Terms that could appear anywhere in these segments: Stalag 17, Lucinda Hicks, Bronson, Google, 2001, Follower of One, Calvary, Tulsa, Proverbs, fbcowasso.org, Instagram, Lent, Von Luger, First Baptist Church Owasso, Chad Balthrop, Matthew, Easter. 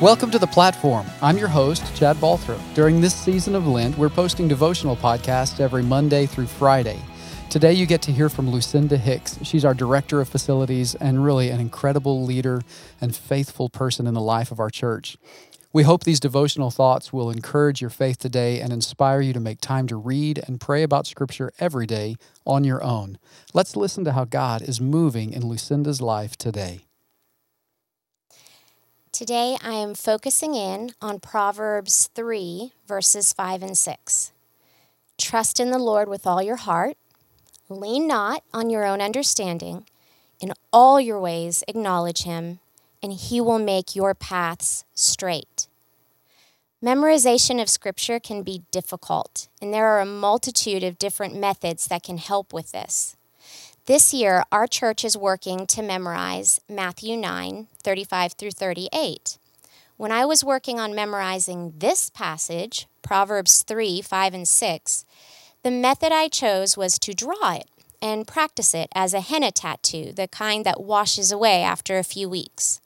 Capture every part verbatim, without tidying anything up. Welcome to The Platform. I'm your host, Chad Balthrop. During this season of Lent, we're posting devotional podcasts every Monday through Friday. Today you get to hear from Lucinda Hicks. She's our Director of Facilities and really an incredible leader and faithful person in the life of our church. We hope these devotional thoughts will encourage your faith today and inspire you to make time to read and pray about Scripture every day on your own. Let's listen to how God is moving in Lucinda's life today. Today I am focusing in on Proverbs three, verses five and six. Trust in the Lord with all your heart. Lean not on your own understanding. In all your ways acknowledge him, and he will make your paths straight. Memorization of Scripture can be difficult, and there are a multitude of different methods that can help with this. This year, our church is working to memorize Matthew nine, thirty-five through thirty-eight. When I was working on memorizing this passage, Proverbs three, five, and six, the method I chose was to draw it and practice it as a henna tattoo, the kind that washes away after a few weeks.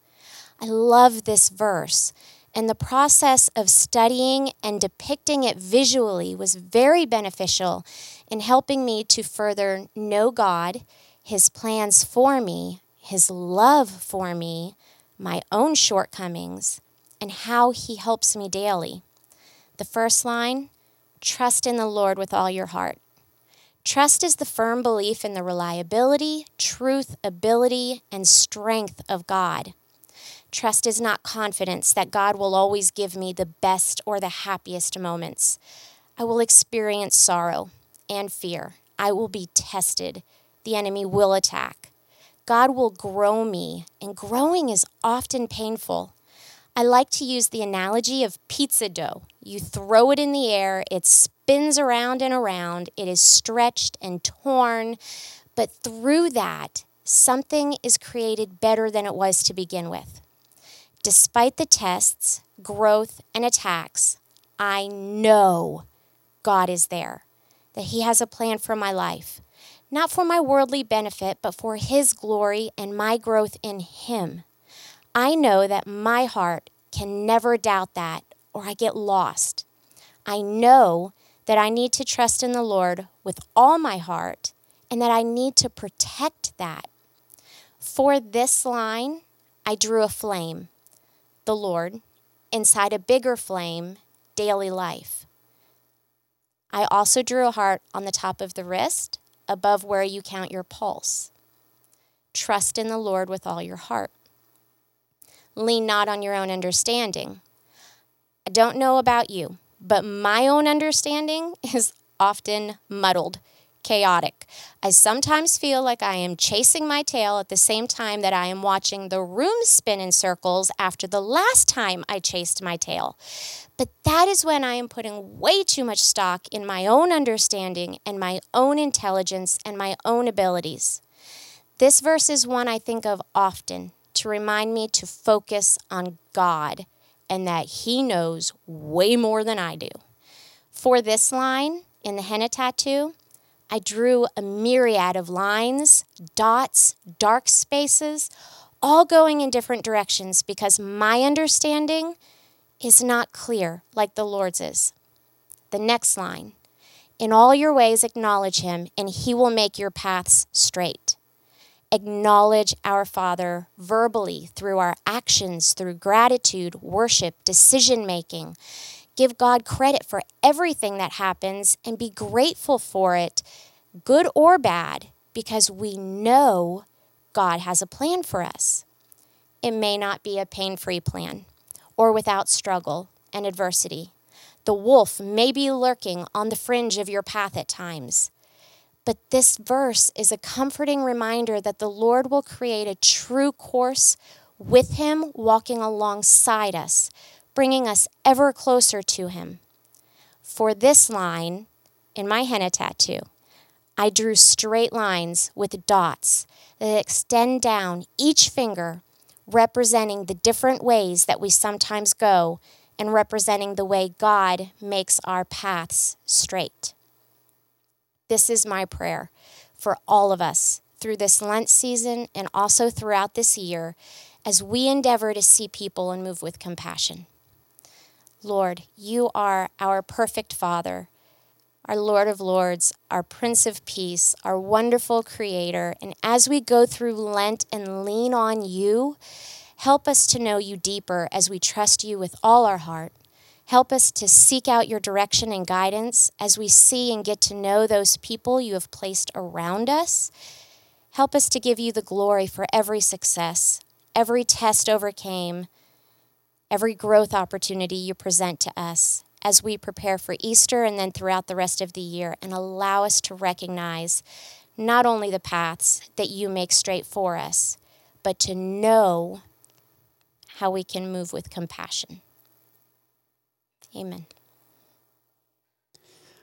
I love this verse, and the process of studying and depicting it visually was very beneficial in helping me to further know God, His plans for me, His love for me, my own shortcomings, and how He helps me daily. The first line, trust in the Lord with all your heart. Trust is the firm belief in the reliability, truth, ability, and strength of God. Trust is not confidence that God will always give me the best or the happiest moments. I will experience sorrow and fear. I will be tested. The enemy will attack. God will grow me, and growing is often painful. I like to use the analogy of pizza dough. You throw it in the air, it spins around and around, it is stretched and torn, but through that, something is created better than it was to begin with. Despite the tests, growth, and attacks, I know God is there, that He has a plan for my life, not for my worldly benefit, but for His glory and my growth in Him. I know that my heart can never doubt that, or I get lost. I know that I need to trust in the Lord with all my heart, and that I need to protect that. For this line, I drew a flame, the Lord, inside a bigger flame, daily life. I also drew a heart on the top of the wrist, above where you count your pulse. Trust in the Lord with all your heart. Lean not on your own understanding. I don't know about you, but my own understanding is often muddled, chaotic. I sometimes feel like I am chasing my tail at the same time that I am watching the room spin in circles after the last time I chased my tail. But that is when I am putting way too much stock in my own understanding and my own intelligence and my own abilities. This verse is one I think of often, to remind me to focus on God and that He knows way more than I do. For this line in the henna tattoo, I drew a myriad of lines, dots, dark spaces, all going in different directions because my understanding is not clear like the Lord's is. The next line, in all your ways acknowledge Him and He will make your paths straight. Acknowledge our Father verbally through our actions, through gratitude, worship, decision-making. Give God credit for everything that happens and be grateful for it, good or bad, because we know God has a plan for us. It may not be a pain-free plan or without struggle and adversity. The wolf may be lurking on the fringe of your path at times. But this verse is a comforting reminder that the Lord will create a true course with Him walking alongside us, bringing us ever closer to Him. For this line, in my henna tattoo, I drew straight lines with dots that extend down each finger, representing the different ways that we sometimes go and representing the way God makes our paths straight. This is my prayer for all of us through this Lent season and also throughout this year as we endeavor to see people and move with compassion. Lord, you are our perfect Father, our Lord of Lords, our Prince of Peace, our wonderful Creator. And as we go through Lent and lean on you, help us to know you deeper as we trust you with all our heart. Help us to seek out your direction and guidance as we see and get to know those people you have placed around us. Help us to give you the glory for every success, every test overcame, every growth opportunity you present to us as we prepare for Easter and then throughout the rest of the year, and allow us to recognize not only the paths that you make straight for us, but to know how we can move with compassion. Amen.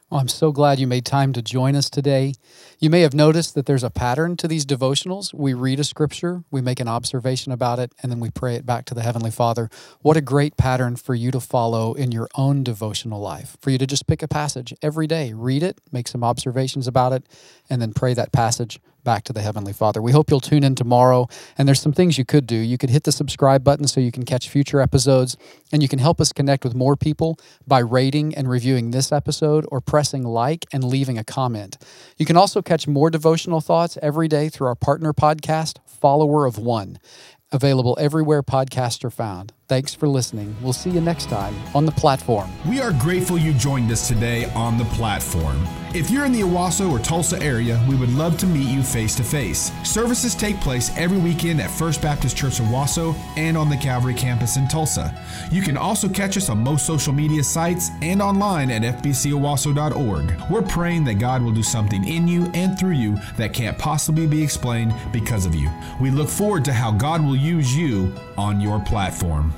Well, I'm so glad you made time to join us today. You may have noticed that there's a pattern to these devotionals. We read a scripture, we make an observation about it, and then we pray it back to the Heavenly Father. What a great pattern for you to follow in your own devotional life, for you to just pick a passage every day, read it, make some observations about it, and then pray that passage back to the Heavenly Father. We hope you'll tune in tomorrow, and there's some things you could do. You could hit the subscribe button so you can catch future episodes, and you can help us connect with more people by rating and reviewing this episode or pressing like and leaving a comment. You can also catch more devotional thoughts every day through our partner podcast, Follower of One, available everywhere podcasts are found. Thanks for listening. We'll see you next time on The Platform. We are grateful you joined us today on The Platform. If you're in the Owasso or Tulsa area, we would love to meet you face to face. Services take place every weekend at First Baptist Church Owasso and on the Calvary campus in Tulsa. You can also catch us on most social media sites and online at f b c owasso dot org. We're praying that God will do something in you and through you that can't possibly be explained because of you. We look forward to how God will use you on your platform.